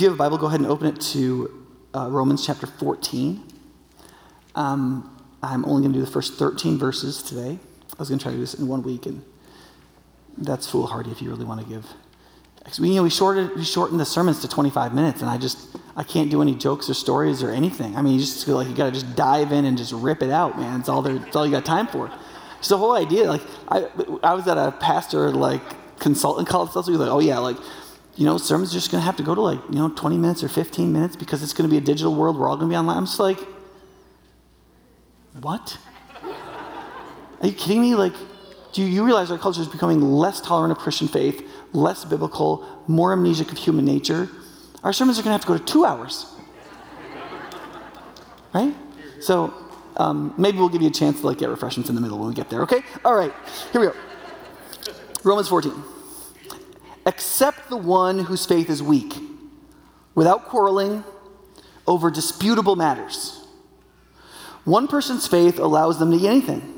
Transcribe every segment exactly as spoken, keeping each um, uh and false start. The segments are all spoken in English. If you have a Bible, go ahead and open it to uh, Romans chapter fourteen. Um, I'm only going to do the first thirteen verses today. I was going to try to do this in one week, and that's foolhardy if you really want to give. We, you know, we shortened, we shortened the sermons to twenty-five minutes, and I just I can't do any jokes or stories or anything. I mean, you just feel like you got to just dive in and just rip it out, man. It's all there. It's all you got time for. It's the whole idea. Like I, I was at a pastor like consultant call. So he was like, oh yeah, like you know, sermons are just gonna have to go to like you know twenty minutes or fifteen minutes because it's gonna be a digital world. We're all gonna be online. I'm just like, what? Are you kidding me? Like, do you realize our culture is becoming less tolerant of Christian faith, less biblical, more amnesiac of human nature? Our sermons are going to have to go to two hours. Right? So um, maybe we'll give you a chance to like get refreshments in the middle when we get there, okay? All right, here we go. Romans fourteen. Accept the one whose faith is weak, without quarreling over disputable matters. One person's faith allows them to eat anything.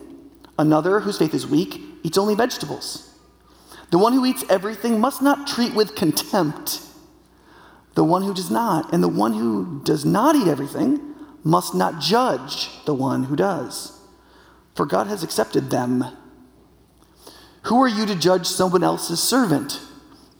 Another, whose faith is weak, eats only vegetables. The one who eats everything must not treat with contempt the one who does not, and the one who does not eat everything must not judge the one who does, for God has accepted them. Who are you to judge someone else's servant?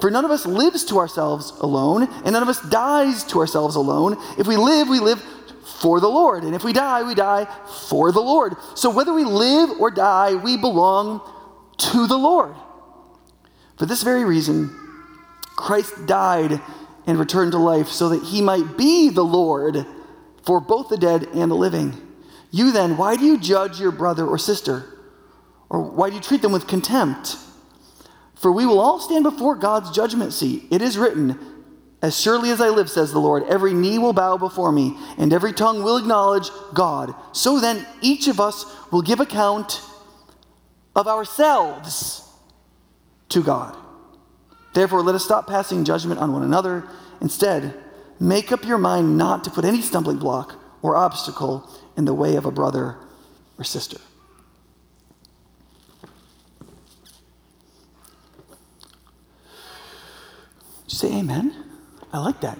For none of us lives to ourselves alone, and none of us dies to ourselves alone. If we live, we live for the Lord, and if we die, we die for the Lord. So whether we live or die, we belong to the Lord. For this very reason, Christ died and returned to life so that he might be the Lord for both the dead and the living. You then, why do you judge your brother or sister? Or why do you treat them with contempt? For we will all stand before God's judgment seat. It is written, as surely as I live, says the Lord, every knee will bow before me, and every tongue will acknowledge God. So then, each of us will give account of ourselves to God. Therefore, let us stop passing judgment on one another. Instead, make up your mind not to put any stumbling block or obstacle in the way of a brother or sister. Did you say amen? I like that.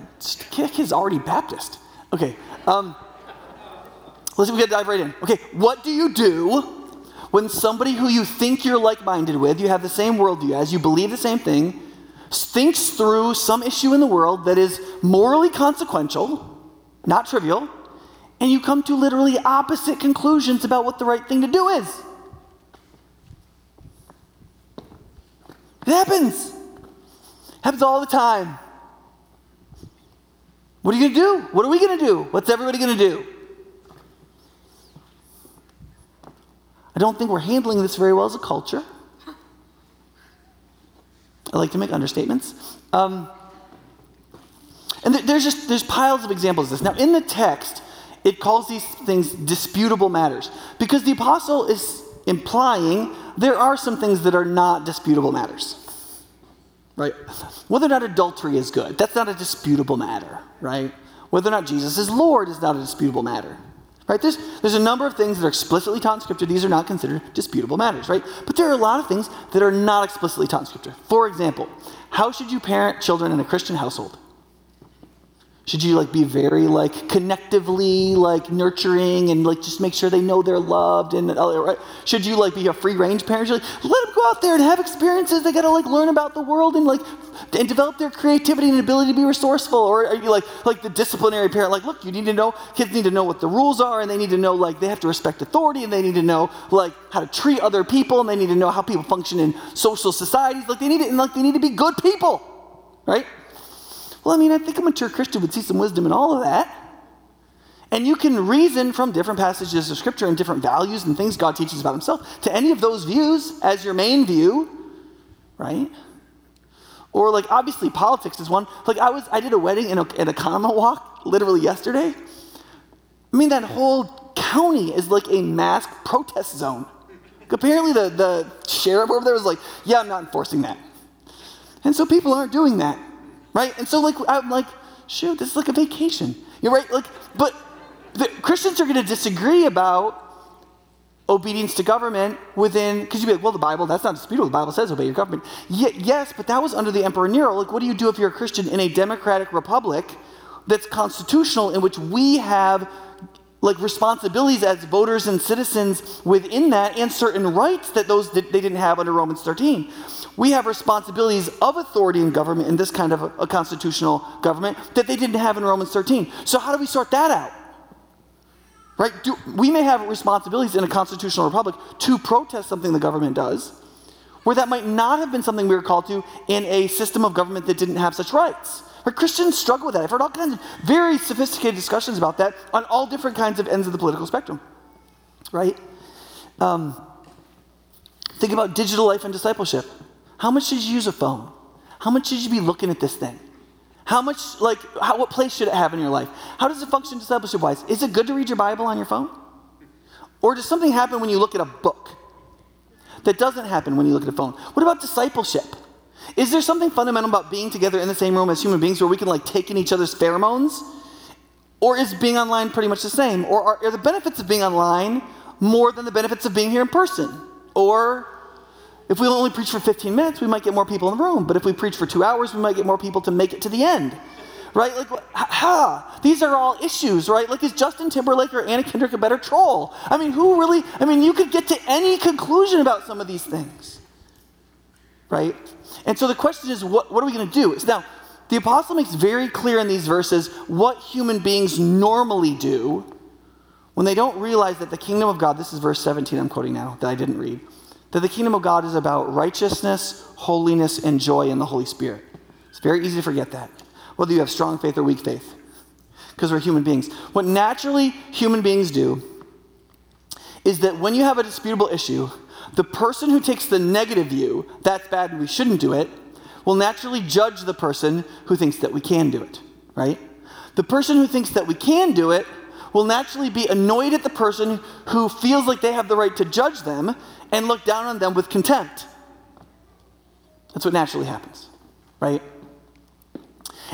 That kid's already Baptist. Okay, um, let's we gotta dive right in. Okay, what do you do when somebody who you think you're like-minded with, you have the same worldview as, you believe the same thing, thinks through some issue in the world that is morally consequential, not trivial, and you come to literally opposite conclusions about what the right thing to do is? It happens. It happens all the time. What are you going to do? What are we going to do? What's everybody going to do? I don't think we're handling this very well as a culture. I like to make understatements. Um, and th- there's just there's piles of examples of this. Now, in the text, it calls these things disputable matters because the apostle is implying there are some things that are not disputable matters. Right? Whether or not adultery is good, that's not a disputable matter, right? Whether or not Jesus is Lord is not a disputable matter. Right? There's, there's a number of things that are explicitly taught in Scripture. These are not considered disputable matters, right? But there are a lot of things that are not explicitly taught in Scripture. For example, how should you parent children in a Christian household? Should you like be very like connectively like nurturing and like just make sure they know they're loved and right? Should you like be a free range parent? Should, like, let them go out there and have experiences. They got to like learn about the world and like and develop their creativity and ability to be resourceful. Or are you like like the disciplinary parent? Like, look, you need to know kids need to know what the rules are and they need to know like they have to respect authority and they need to know like how to treat other people and they need to know how people function in social societies. Like they need to, and like they need to be good people, right? Well, I mean, I think a mature Christian would see some wisdom in all of that. And you can reason from different passages of Scripture and different values and things God teaches about himself to any of those views as your main view, right? Or like, obviously, politics is one. Like, I was, I did a wedding and a, and a Economo walk literally yesterday, I mean, that whole county is like a mass protest zone. Apparently the, the sheriff over there was like, yeah, I'm not enforcing that. And so people aren't doing that, right? And so like I'm like, shoot, this is like a vacation. You're right, like, but the Christians are going to disagree about obedience to government within, because you'd be like, well, the Bible, that's not disputable. The Bible says obey your government. Ye- yes, but that was under the Emperor Nero. Like, what do you do if you're a Christian in a democratic republic that's constitutional in which we have like responsibilities as voters and citizens within that and certain rights that those that they didn't have under Romans thirteen. We have responsibilities of authority in government in this kind of a, a constitutional government that they didn't have in Romans thirteen. So how do we sort that out? Right? Do, we may have responsibilities in a constitutional republic to protest something the government does, where that might not have been something we were called to in a system of government that didn't have such rights. But Christians struggle with that. I've heard all kinds of very sophisticated discussions about that on all different kinds of ends of the political spectrum, right? Um, think about digital life and discipleship. How much should you use a phone? How much should you be looking at this thing? How much, like, how, what place should it have in your life? How does it function discipleship-wise? Is it good to read your Bible on your phone? Or does something happen when you look at a book that doesn't happen when you look at a phone? What about discipleship? Is there something fundamental about being together in the same room as human beings where we can like take in each other's pheromones? Or is being online pretty much the same? Or are, are the benefits of being online more than the benefits of being here in person? Or if we only preach for fifteen minutes, we might get more people in the room. But if we preach for two hours, we might get more people to make it to the end. Right? Like, ha, these are all issues, right? Like, is Justin Timberlake or Anna Kendrick a better troll? I mean, who really, I mean, you could get to any conclusion about some of these things. Right? And so the question is, what, what are we going to do? Now, the apostle makes very clear in these verses what human beings normally do when they don't realize that the kingdom of God, this is verse seventeen I'm quoting now that I didn't read, that the kingdom of God is about righteousness, holiness, and joy in the Holy Spirit. It's very easy to forget that, whether you have strong faith or weak faith, because we're human beings. What naturally human beings do is that when you have a disputable issue, the person who takes the negative view, that's bad and we shouldn't do it, will naturally judge the person who thinks that we can do it, right? The person who thinks that we can do it will naturally be annoyed at the person who feels like they have the right to judge them and look down on them with contempt. That's what naturally happens, right?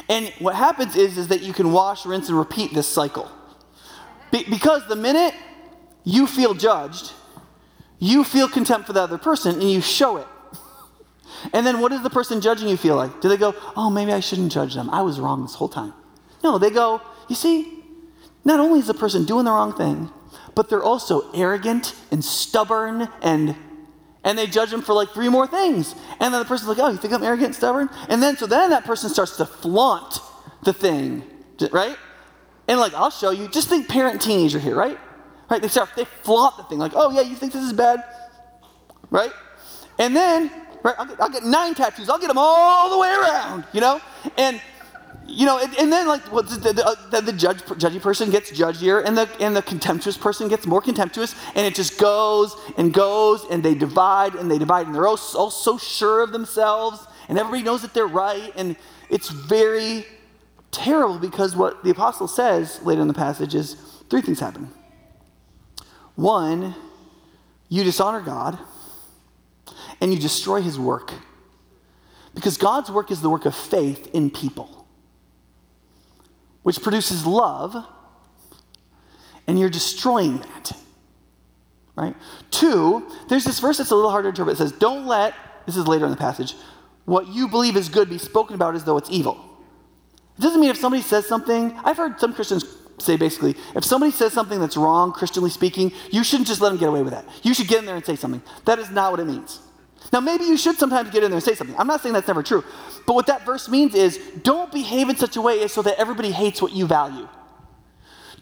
And what happens is, is that you can wash, rinse, and repeat this cycle. Be- because the minute you feel judged, you feel contempt for the other person, and you show it. And then what does the person judging you feel like? Do they go, oh, maybe I shouldn't judge them. I was wrong this whole time. No, they go, you see, not only is the person doing the wrong thing, but they're also arrogant and stubborn, and and they judge them for like three more things. And then the person's like, oh, you think I'm arrogant and stubborn? And then, so then that person starts to flaunt the thing, right? And like, I'll show you. Just think parent and teenager here, right? Right, they start, they flaunt the thing, like, oh, yeah, you think this is bad, right? And then, right, I'll get, I'll get nine tattoos. I'll get them all the way around, you know? And, you know, and, and then, like, well, the, the, the, the judge, judgy person gets judgier, and the, and the contemptuous person gets more contemptuous, and it just goes and goes, and they divide, and they divide, and they're all, all so sure of themselves, and everybody knows that they're right, and it's very terrible because what the apostle says later in the passage is three things happen. One, you dishonor God and you destroy his work, because God's work is the work of faith in people, which produces love, and you're destroying that, right? Two, there's this verse that's a little hard to interpret. It says, don't let, this is later in the passage, what you believe is good be spoken about as though it's evil. It doesn't mean if somebody says something, I've heard some Christians say basically, if somebody says something that's wrong, Christianly speaking, you shouldn't just let them get away with that. You should get in there and say something. That is not what it means. Now, maybe you should sometimes get in there and say something. I'm not saying that's never true. But what that verse means is, don't behave in such a way so that everybody hates what you value.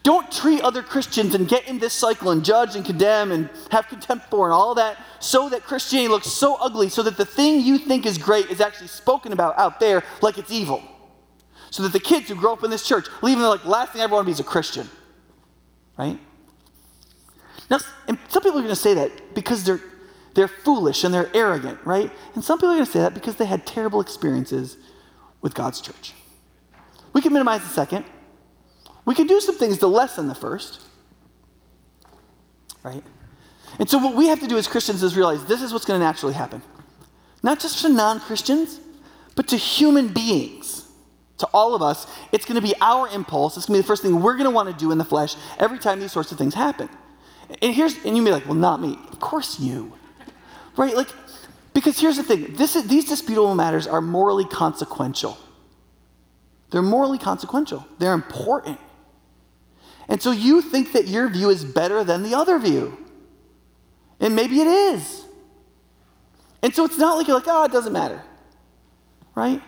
Don't treat other Christians and get in this cycle and judge and condemn and have contempt for and all that so that Christianity looks so ugly so that the thing you think is great is actually spoken about out there like it's evil. So that the kids who grow up in this church leave and they're like, last thing I ever want to be is a Christian, right? Now, and some people are going to say that because they're they're foolish and they're arrogant, right? And some people are going to say that because they had terrible experiences with God's church. We can minimize the second. we can do some things to lessen the first, right? And so what we have to do as Christians is realize this is what's going to naturally happen. Not just to non-Christians, but to human beings, to all of us. It's going to be our impulse. It's going to be the first thing we're going to want to do in the flesh every time these sorts of things happen. And here's, and you may be like, well, not me. Of course you, right? Like, because here's the thing. This is, these disputable matters are morally consequential. They're morally consequential. They're important. And so you think that your view is better than the other view. And maybe it is. And so it's not like you're like, oh, it doesn't matter, right?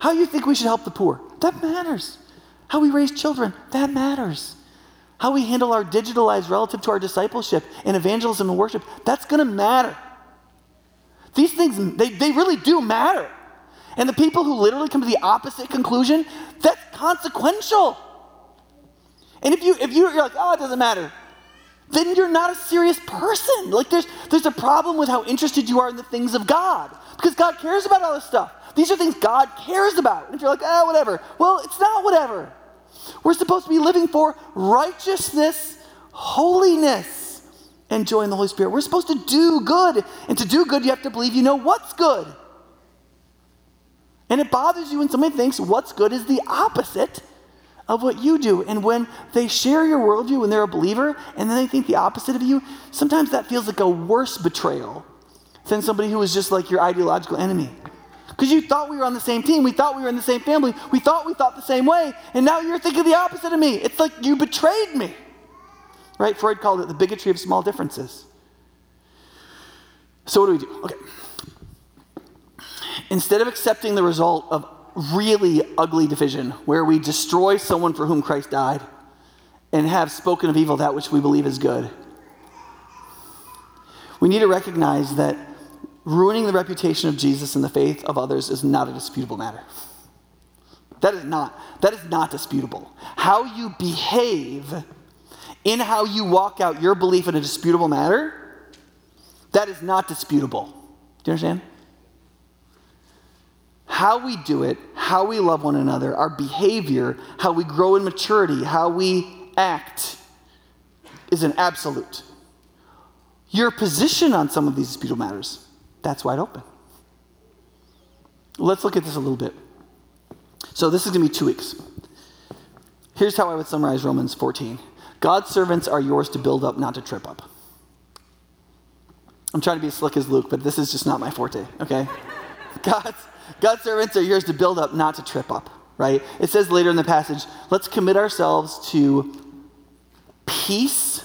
How you think we should help the poor, that matters. How we raise children, that matters. How we handle our digital lives relative to our discipleship and evangelism and worship, that's going to matter. These things, they, they really do matter. And the people who literally come to the opposite conclusion, that's consequential. And if, you, if you're like, oh, it doesn't matter, then you're not a serious person. Like there's, there's a problem with how interested you are in the things of God, because God cares about all this stuff. These are things God cares about. And if you're like, ah, whatever. Well, it's not whatever. We're supposed to be living for righteousness, holiness, and joy in the Holy Spirit. We're supposed to do good. And to do good, you have to believe you know what's good. And it bothers you when somebody thinks what's good is the opposite of what you do. And when they share your worldview when they're a believer and then they think the opposite of you, sometimes that feels like a worse betrayal than somebody who is just like your ideological enemy. Because you thought we were on the same team. We thought we were in the same family. We thought we thought the same way. And now you're thinking the opposite of me. It's like you betrayed me. Right? Freud called it the bigotry of small differences. So what do we do? Okay. Instead of accepting the result of really ugly division, where we destroy someone for whom Christ died and have spoken of evil that which we believe is good, we need to recognize that ruining the reputation of Jesus and the faith of others is not a disputable matter. That is not. That is not disputable. How you behave in how you walk out your belief in a disputable matter, that is not disputable. Do you understand? How we do it, how we love one another, our behavior, how we grow in maturity, how we act is an absolute. Your position on some of these disputable matters, that's wide open. Let's look at this a little bit. So this is going to be two weeks. Here's how I would summarize Romans fourteen. God's servants are yours to build up, not to trip up. I'm trying to be as slick as Luke, but this is just not my forte, okay? God's... God's servants are yours to build up, not to trip up, right? It says later in the passage, let's commit ourselves to peace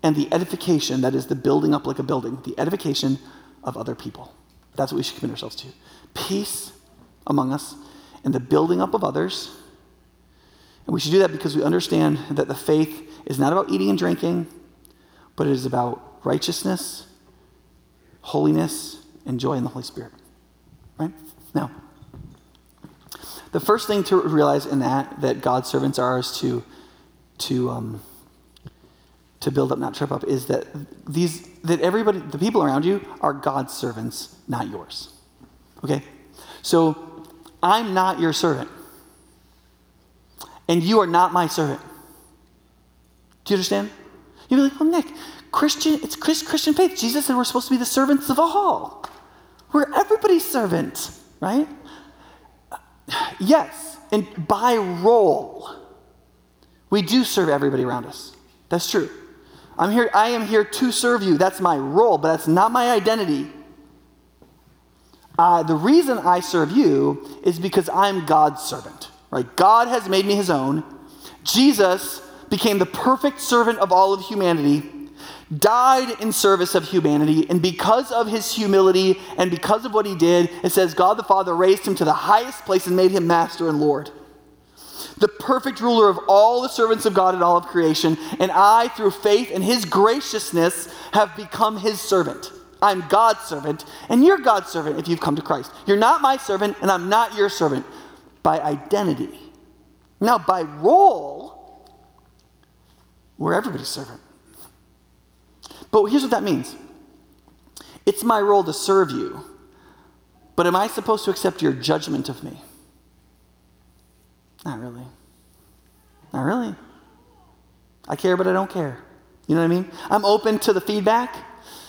and the edification, that is the building up like a building, the edification of other people. That's what we should commit ourselves to. Peace among us and the building up of others. And we should do that because we understand that the faith is not about eating and drinking, but it is about righteousness, holiness, and joy in the Holy Spirit, right? Now, the first thing to realize in that, that God's servants are is to, to, um, to build up, not trip up, is that these, that everybody, the people around you are God's servants, not yours. Okay? So I'm not your servant. And you are not my servant. Do you understand? You'd be like, well, Nick, Christian, it's Christian faith. Jesus said we're supposed to be the servants of all. We're everybody's servant. Right? Yes, and by role, we do serve everybody around us. That's true. I'm here. I am here to serve you. That's my role, but that's not my identity. Uh, the reason I serve you is because I'm God's servant. Right? God has made me his own. Jesus became the perfect servant of all of humanity, died in service of humanity, and because of his humility and because of what he did, it says God the Father raised him to the highest place and made him master and Lord. The perfect ruler of all the servants of God and all of creation, and I, through faith and his graciousness, have become his servant. I'm God's servant, and you're God's servant if you've come to Christ. You're not my servant, and I'm not your servant by identity. Now, by role, we're everybody's servant. But here's what that means. It's my role to serve you, but am I supposed to accept your judgment of me? Not really. Not really. I care, but I don't care. You know what I mean? I'm open to the feedback,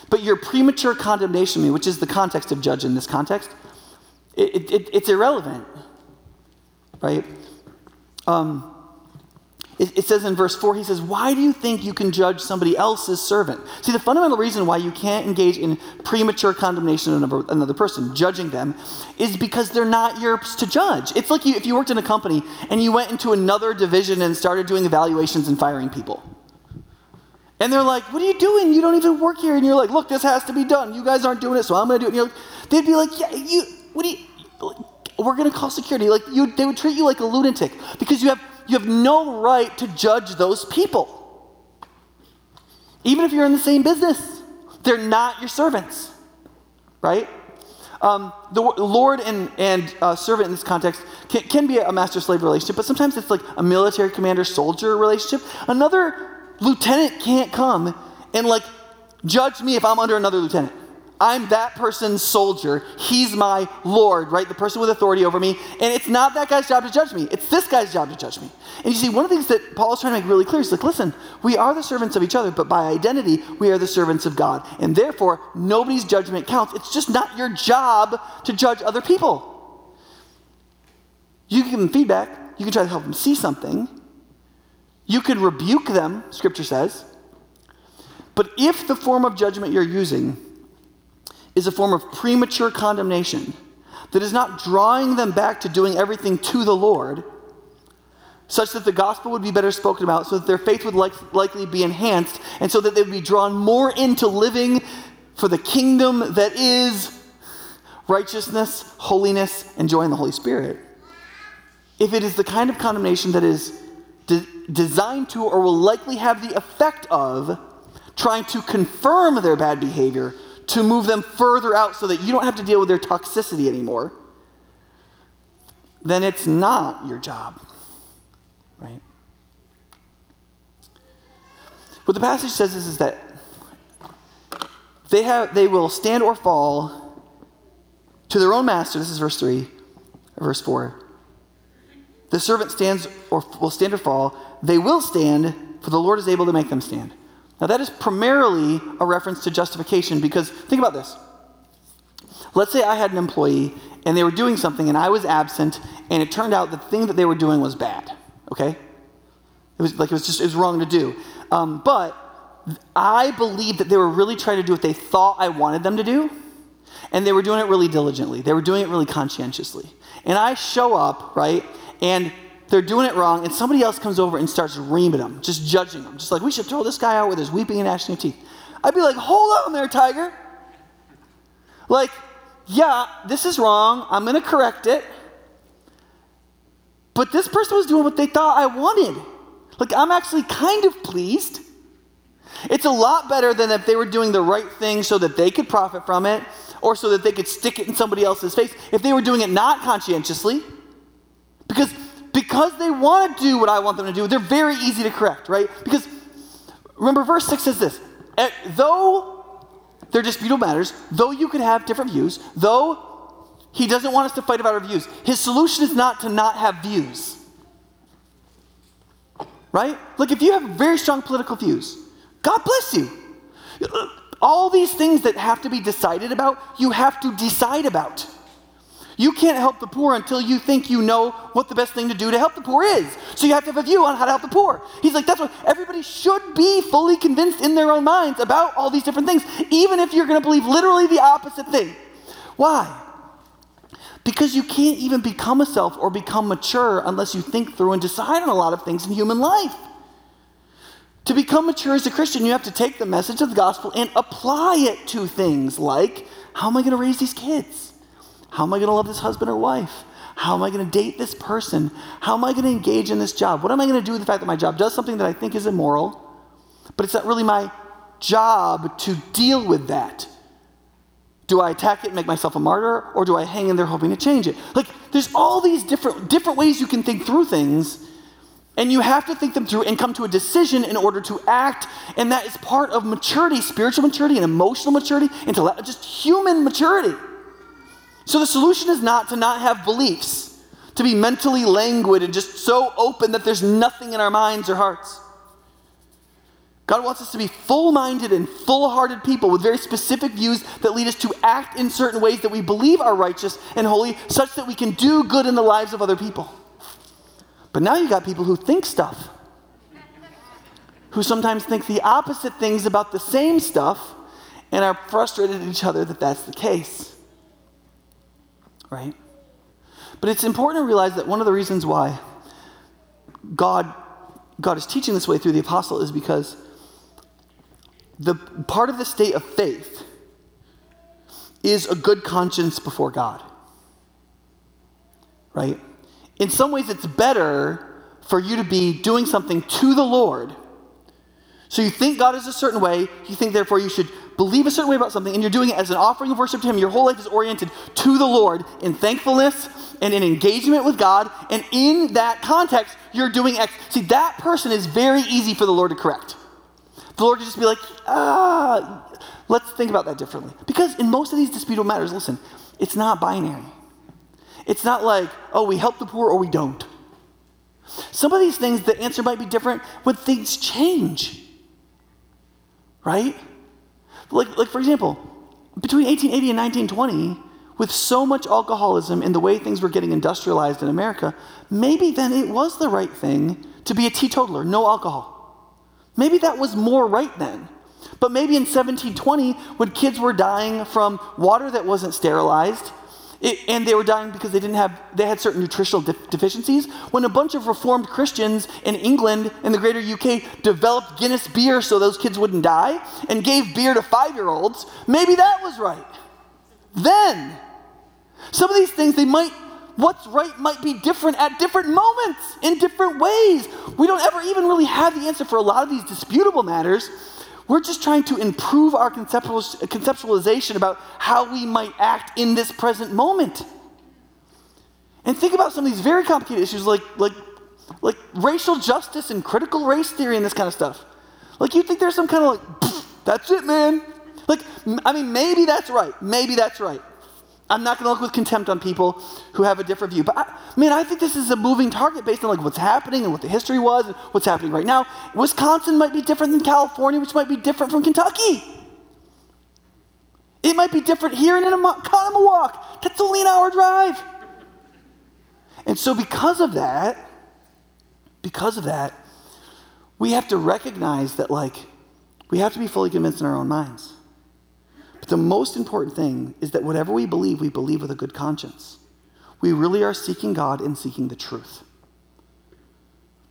but your premature condemnation of me, which is the context of judge in this context, it, it, it's irrelevant, right? Um, it, it says in verse four, he says, why do you think you can judge somebody else's servant? See, the fundamental reason why you can't engage in premature condemnation of another, another person, judging them, is because they're not yours to judge. It's like you, if you worked in a company and you went into another division and started doing evaluations and firing people. And they're like, what are you doing? You don't even work here. And you're like, look, this has to be done. You guys aren't doing it, so I'm going to do it. And you're like, they'd be like, yeah, you, what do you, we're going to call security. Like, you, they would treat you like a lunatic because you have, you have no right to judge those people. Even if you're in the same business, they're not your servants, right? Um, the Lord and, and uh, servant in this context can, can be a master-slave relationship, but sometimes it's like a military commander-soldier relationship. Another lieutenant can't come and like judge me if I'm under another lieutenant. I'm that person's soldier. He's my Lord, right? The person with authority over me. And it's not that guy's job to judge me. It's this guy's job to judge me. And you see, one of the things that Paul is trying to make really clear is like, listen, we are the servants of each other, but by identity, we are the servants of God. And therefore, nobody's judgment counts. It's just not your job to judge other people. You can give them feedback. You can try to help them see something. You can rebuke them, Scripture says. But if the form of judgment you're using is a form of premature condemnation that is not drawing them back to doing everything to the Lord, such that the gospel would be better spoken about, so that their faith would like, likely be enhanced, and so that they would be drawn more into living for the kingdom that is righteousness, holiness, and joy in the Holy Spirit. If it is the kind of condemnation that is De- designed to or will likely have the effect of trying to confirm their bad behavior, to move them further out so that you don't have to deal with their toxicity anymore, then it's not your job, right? What the passage says is, is that they have they will stand or fall to their own master. This is verse three, verse four. The servant stands or will stand or fall. They will stand, for the Lord is able to make them stand. Now that is primarily a reference to justification, because think about this. Let's say I had an employee and they were doing something and I was absent, and it turned out the thing that they were doing was bad. Okay? It was like it was just it was wrong to do. Um, but I believed that they were really trying to do what they thought I wanted them to do, and they were doing it really diligently. They were doing it really conscientiously. And I show up, right? And they're doing it wrong, and somebody else comes over and starts reaming them, just judging them. Just like, we should throw this guy out with his weeping and gnashing of teeth. I'd be like, hold on there, tiger. Like, yeah, this is wrong. I'm going to correct it. But this person was doing what they thought I wanted. Like, I'm actually kind of pleased. It's a lot better than if they were doing the right thing so that they could profit from it, or so that they could stick it in somebody else's face, if they were doing it not conscientiously. Because because they want to do what I want them to do, they're very easy to correct, right? Because remember, verse six says this: though they're disputable matters, though you could have different views, though he doesn't want us to fight about our views, his solution is not to not have views, right? Like, if you have very strong political views, God bless you. All these things that have to be decided about, you have to decide about. You can't help the poor until you think you know what the best thing to do to help the poor is. So you have to have a view on how to help the poor. He's like, that's what everybody should be fully convinced in their own minds about all these different things, even if you're going to believe literally the opposite thing. Why? Because you can't even become a self or become mature unless you think through and decide on a lot of things in human life. To become mature as a Christian, you have to take the message of the gospel and apply it to things like, how am I going to raise these kids? How am I going to love this husband or wife? How am I going to date this person? How am I going to engage in this job? What am I going to do with the fact that my job does something that I think is immoral, but it's not really my job to deal with that? Do I attack it and make myself a martyr, or do I hang in there hoping to change it? Like, there's all these different, different ways you can think through things, and you have to think them through and come to a decision in order to act, and that is part of maturity, spiritual maturity and emotional maturity, and just human maturity. So the solution is not to not have beliefs, to be mentally languid and just so open that there's nothing in our minds or hearts. God wants us to be full-minded and full-hearted people with very specific views that lead us to act in certain ways that we believe are righteous and holy, such that we can do good in the lives of other people. But now you got people who think stuff, who sometimes think the opposite things about the same stuff and are frustrated at each other that that's the case, right? But it's important to realize that one of the reasons why God, God is teaching this way through the apostle is because the part of the state of faith is a good conscience before God, right? In some ways, it's better for you to be doing something to the Lord. So you think God is a certain way, you think therefore you should believe a certain way about something, and you're doing it as an offering of worship to Him. Your whole life is oriented to the Lord in thankfulness and in engagement with God, and in that context, you're doing X. See, that person is very easy for the Lord to correct. The Lord could just be like, ah, let's think about that differently. Because in most of these disputable matters, listen, it's not binary. It's not like, oh, we help the poor or we don't. Some of these things, the answer might be different when things change, right? Like, like for example, between eighteen eighty and nineteen twenty, with so much alcoholism and the way things were getting industrialized in America, maybe then it was the right thing to be a teetotaler, no alcohol. Maybe that was more right then. But maybe in seventeen twenty, when kids were dying from water that wasn't sterilized, It, and they were dying because they didn't have, they had certain nutritional de- deficiencies. When a bunch of Reformed Christians in England and the greater U K developed Guinness beer so those kids wouldn't die and gave beer to five-year-olds, maybe that was right. Then, some of these things, they might, what's right might be different at different moments, in different ways. We don't ever even really have the answer for a lot of these disputable matters. We're just trying to improve our conceptual, conceptualization about how we might act in this present moment. And think about some of these very complicated issues like, like, like racial justice and critical race theory and this kind of stuff. Like, you think there's some kind of like, that's it, man. Like, I mean, maybe that's right. Maybe that's right. I'm not going to look with contempt on people who have a different view. But, I, man, I think this is a moving target based on, like, what's happening and what the history was and what's happening right now. Wisconsin might be different than California, which might be different from Kentucky. It might be different here and in Oconomowoc. That's only an hour drive. And so because of that, because of that, we have to recognize that, like, we have to be fully convinced in our own minds. The most important thing is that whatever we believe, we believe with a good conscience. We really are seeking God and seeking the truth.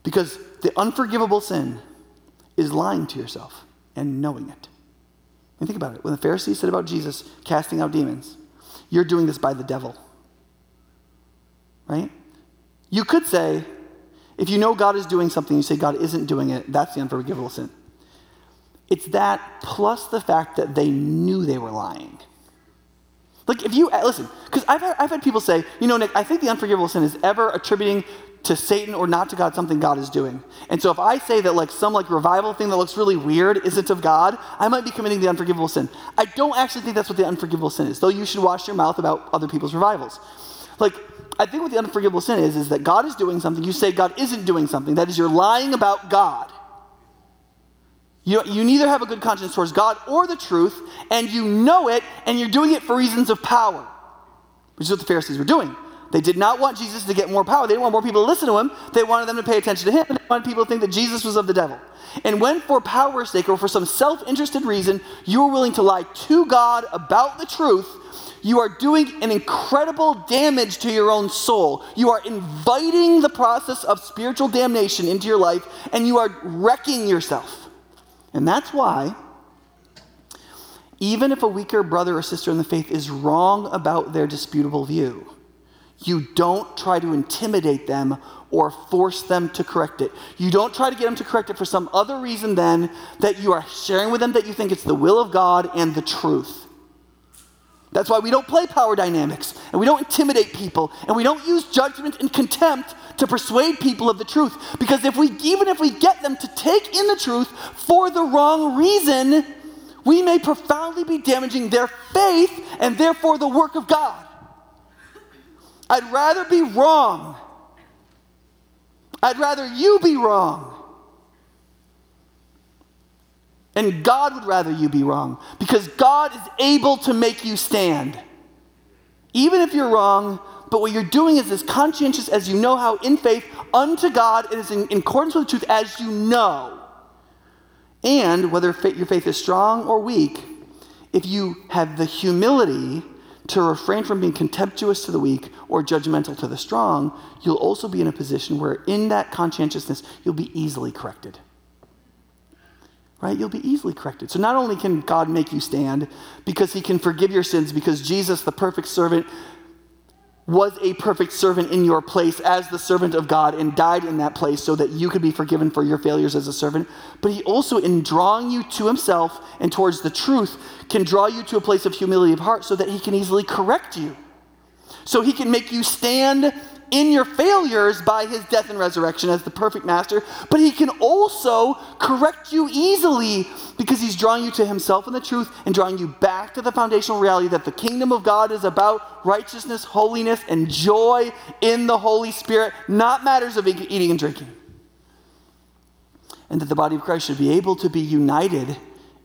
Because the unforgivable sin is lying to yourself and knowing it. I mean, think about it. When the Pharisees said about Jesus casting out demons, you're doing this by the devil, right? You could say, if you know God is doing something, you say God isn't doing it, that's the unforgivable sin. It's that plus the fact that they knew they were lying. Like, if you, listen, because I've had, I've had people say, you know, Nick, I think the unforgivable sin is ever attributing to Satan or not to God something God is doing. And so if I say that, like, some, like, revival thing that looks really weird isn't of God, I might be committing the unforgivable sin. I don't actually think that's what the unforgivable sin is, though you should wash your mouth about other people's revivals. Like, I think what the unforgivable sin is, is that God is doing something, you say God isn't doing something. That is, you're lying about God. You, you neither have a good conscience towards God or the truth, and you know it, and you're doing it for reasons of power, which is what the Pharisees were doing. They did not want Jesus to get more power. They didn't want more people to listen to him. They wanted them to pay attention to him, and they wanted people to think that Jesus was of the devil. And when for power's sake or for some self-interested reason you are willing to lie to God about the truth, you are doing an incredible damage to your own soul. You are inviting the process of spiritual damnation into your life, and you are wrecking yourself. And that's why, even if a weaker brother or sister in the faith is wrong about their disputable view, you don't try to intimidate them or force them to correct it. You don't try to get them to correct it for some other reason than that you are sharing with them that you think it's the will of God and the truth. That's why we don't play power dynamics, and we don't intimidate people, and we don't use judgment and contempt to persuade people of the truth. Because if we, even if we get them to take in the truth for the wrong reason, we may profoundly be damaging their faith and therefore the work of God. I'd rather be wrong. I'd rather you be wrong And God would rather you be wrong, because God is able to make you stand. Even if you're wrong, but what you're doing is as conscientious as you know how, in faith, unto God, it is in, in accordance with the truth as you know. And whether faith, your faith is strong or weak, if you have the humility to refrain from being contemptuous to the weak or judgmental to the strong, you'll also be in a position where in that conscientiousness, you'll be easily corrected. Right? You'll be easily corrected. So not only can God make you stand because he can forgive your sins, because Jesus, the perfect servant, was a perfect servant in your place as the servant of God and died in that place so that you could be forgiven for your failures as a servant. But he also, in drawing you to himself and towards the truth, can draw you to a place of humility of heart so that he can easily correct you. So he can make you stand in your failures by his death and resurrection as the perfect master, but he can also correct you easily because he's drawing you to himself in the truth and drawing you back to the foundational reality that the kingdom of God is about righteousness, holiness, and joy in the Holy Spirit, not matters of eating and drinking. And that the body of Christ should be able to be united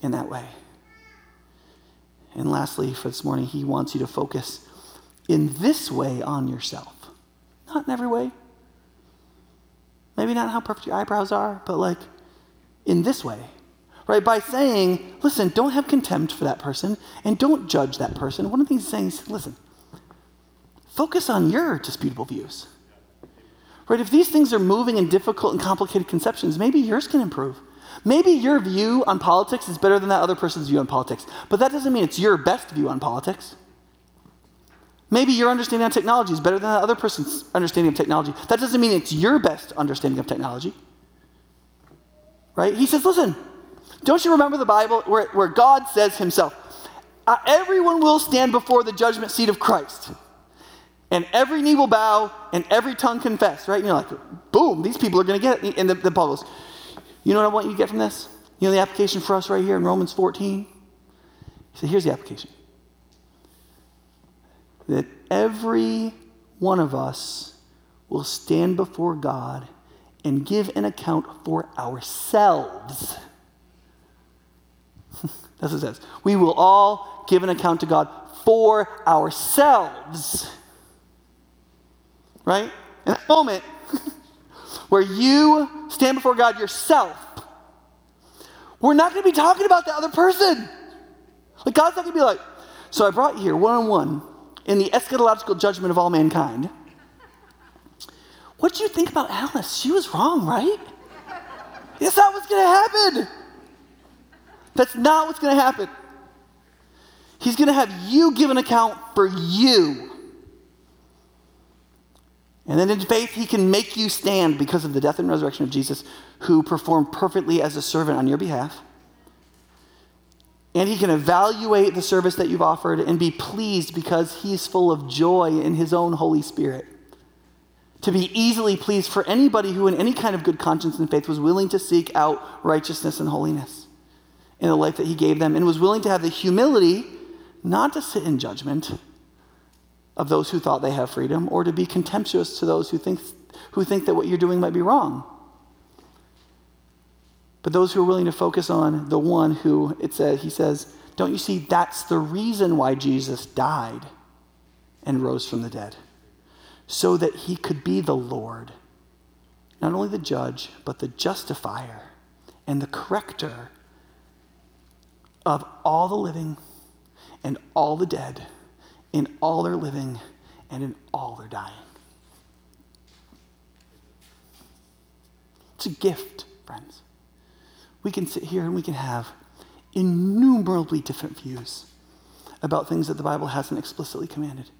in that way. And lastly, for this morning, he wants you to focus in this way on yourself. Not in every way. Maybe not how perfect your eyebrows are, but like in this way, right? By saying, listen, don't have contempt for that person and don't judge that person. One of the things he's saying is, listen, focus on your disputable views, right? If these things are moving in difficult and complicated conceptions, maybe yours can improve. Maybe your view on politics is better than that other person's view on politics, but that doesn't mean it's your best view on politics. Maybe your understanding of technology is better than the other person's understanding of technology. That doesn't mean it's your best understanding of technology. Right? He says, listen, don't you remember the Bible where, where God says himself, everyone will stand before the judgment seat of Christ, and every knee will bow, and every tongue confess. Right? And you're like, boom, these people are going to get it. And the, the Paul goes, you know what I want you to get from this? You know the application for us right here in Romans fourteen? He said, here's the application. That every one of us will stand before God and give an account for ourselves. That's what it says. We will all give an account to God for ourselves. Right? In that moment where you stand before God yourself, we're not going to be talking about the other person. Like, God's not going to be like, so I brought you here one-on-one. In the eschatological judgment of all mankind. What do you think about Alice? She was wrong, right? That's not what's going to happen. That's not what's going to happen. He's going to have you give an account for you. And then in faith, he can make you stand because of the death and resurrection of Jesus, who performed perfectly as a servant on your behalf. And he can evaluate the service that you've offered and be pleased because he's full of joy in his own Holy Spirit. To be easily pleased for anybody who in any kind of good conscience and faith was willing to seek out righteousness and holiness in the life that he gave them and was willing to have the humility not to sit in judgment of those who thought they have freedom or to be contemptuous to those who think, who think that what you're doing might be wrong. But those who are willing to focus on the one who, it says, he says, don't you see, that's the reason why Jesus died and rose from the dead, so that he could be the Lord, not only the judge, but the justifier and the corrector of all the living and all the dead in all their living and in all their dying. It's a gift, friends. We can sit here and we can have innumerably different views about things that the Bible hasn't explicitly commanded.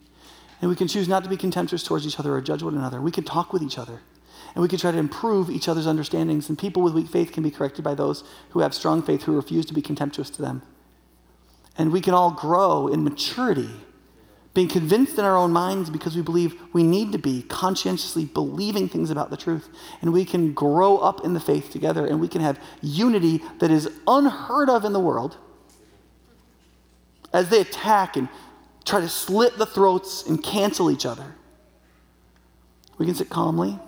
And we can choose not to be contemptuous towards each other or judge one another. We can talk with each other. And we can try to improve each other's understandings. And people with weak faith can be corrected by those who have strong faith, who refuse to be contemptuous to them. And we can all grow in maturity, being convinced in our own minds because we believe we need to be conscientiously believing things about the truth. And we can grow up in the faith together, and we can have unity that is unheard of in the world as they attack and try to slit the throats and cancel each other. We can sit calmly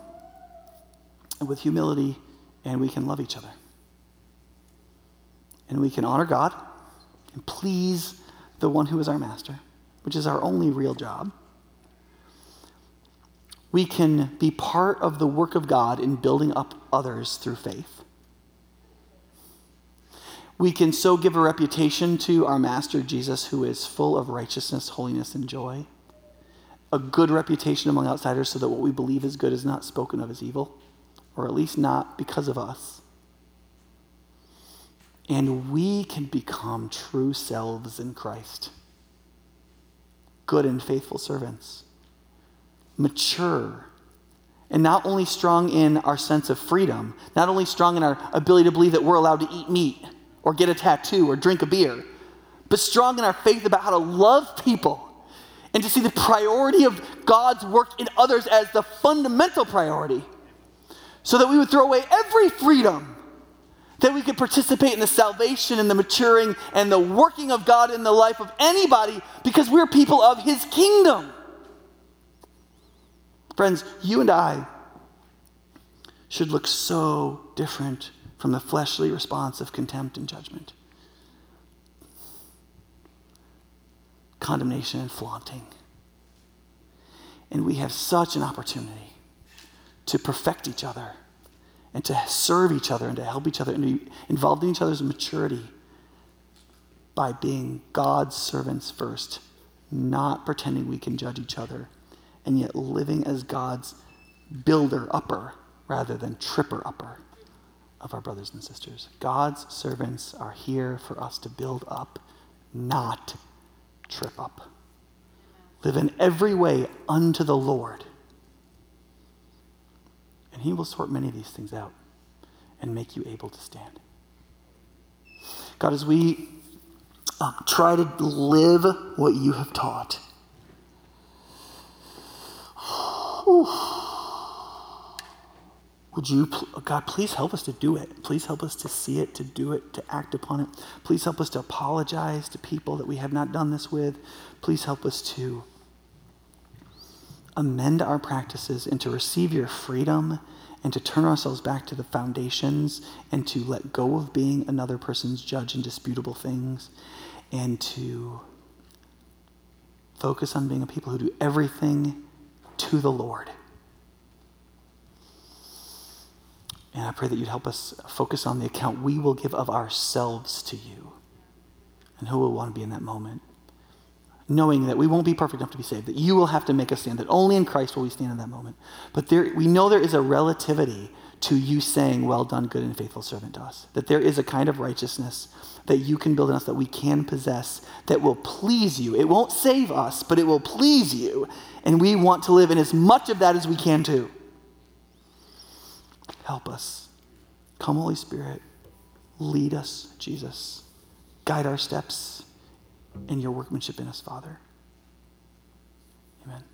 and with humility, and we can love each other. and we can honor God and please the one who is our master, which is our only real job. We can be part of the work of God in building up others through faith. We can so give a reputation to our master, Jesus, who is full of righteousness, holiness, and joy. A good reputation among outsiders so that what we believe is good is not spoken of as evil, or at least not because of us. And we can become true selves in Christ. Good and faithful servants. Mature. And not only strong in our sense of freedom, not only strong in our ability to believe that we're allowed to eat meat or get a tattoo or drink a beer, but strong in our faith about how to love people and to see the priority of God's work in others as the fundamental priority, so that we would throw away every freedom, that we could participate in the salvation and the maturing and the working of God in the life of anybody, because we're people of his kingdom. Friends, you and I should look so different from the fleshly response of contempt and judgment, condemnation and flaunting. And we have such an opportunity to perfect each other and to serve each other and to help each other and to be involved in each other's maturity by being God's servants first, not pretending we can judge each other, and yet living as God's builder-upper rather than tripper-upper of our brothers and sisters. God's servants are here for us to build up, not trip up. Live in every way unto the Lord. And he will sort many of these things out and make you able to stand. God, as we um, try to live what you have taught, would you, God, please help us to do it. Please help us to see it, to do it, to act upon it. Please help us to apologize to people that we have not done this with. Please help us to amend our practices and to receive your freedom and to turn ourselves back to the foundations and to let go of being another person's judge in disputable things and to focus on being a people who do everything to the Lord. And I pray that you'd help us focus on the account we will give of ourselves to you and who will want to be in that moment, knowing that we won't be perfect enough to be saved, that you will have to make us stand, that only in Christ will we stand in that moment. But there, we know there is a relativity to you saying, well done, good and faithful servant, to us, that there is a kind of righteousness that you can build in us, that we can possess, that will please you. It won't save us, but it will please you. And we want to live in as much of that as we can too. Help us. Come, Holy Spirit. Lead us, Jesus. Guide our steps and your workmanship in us, Father. Amen.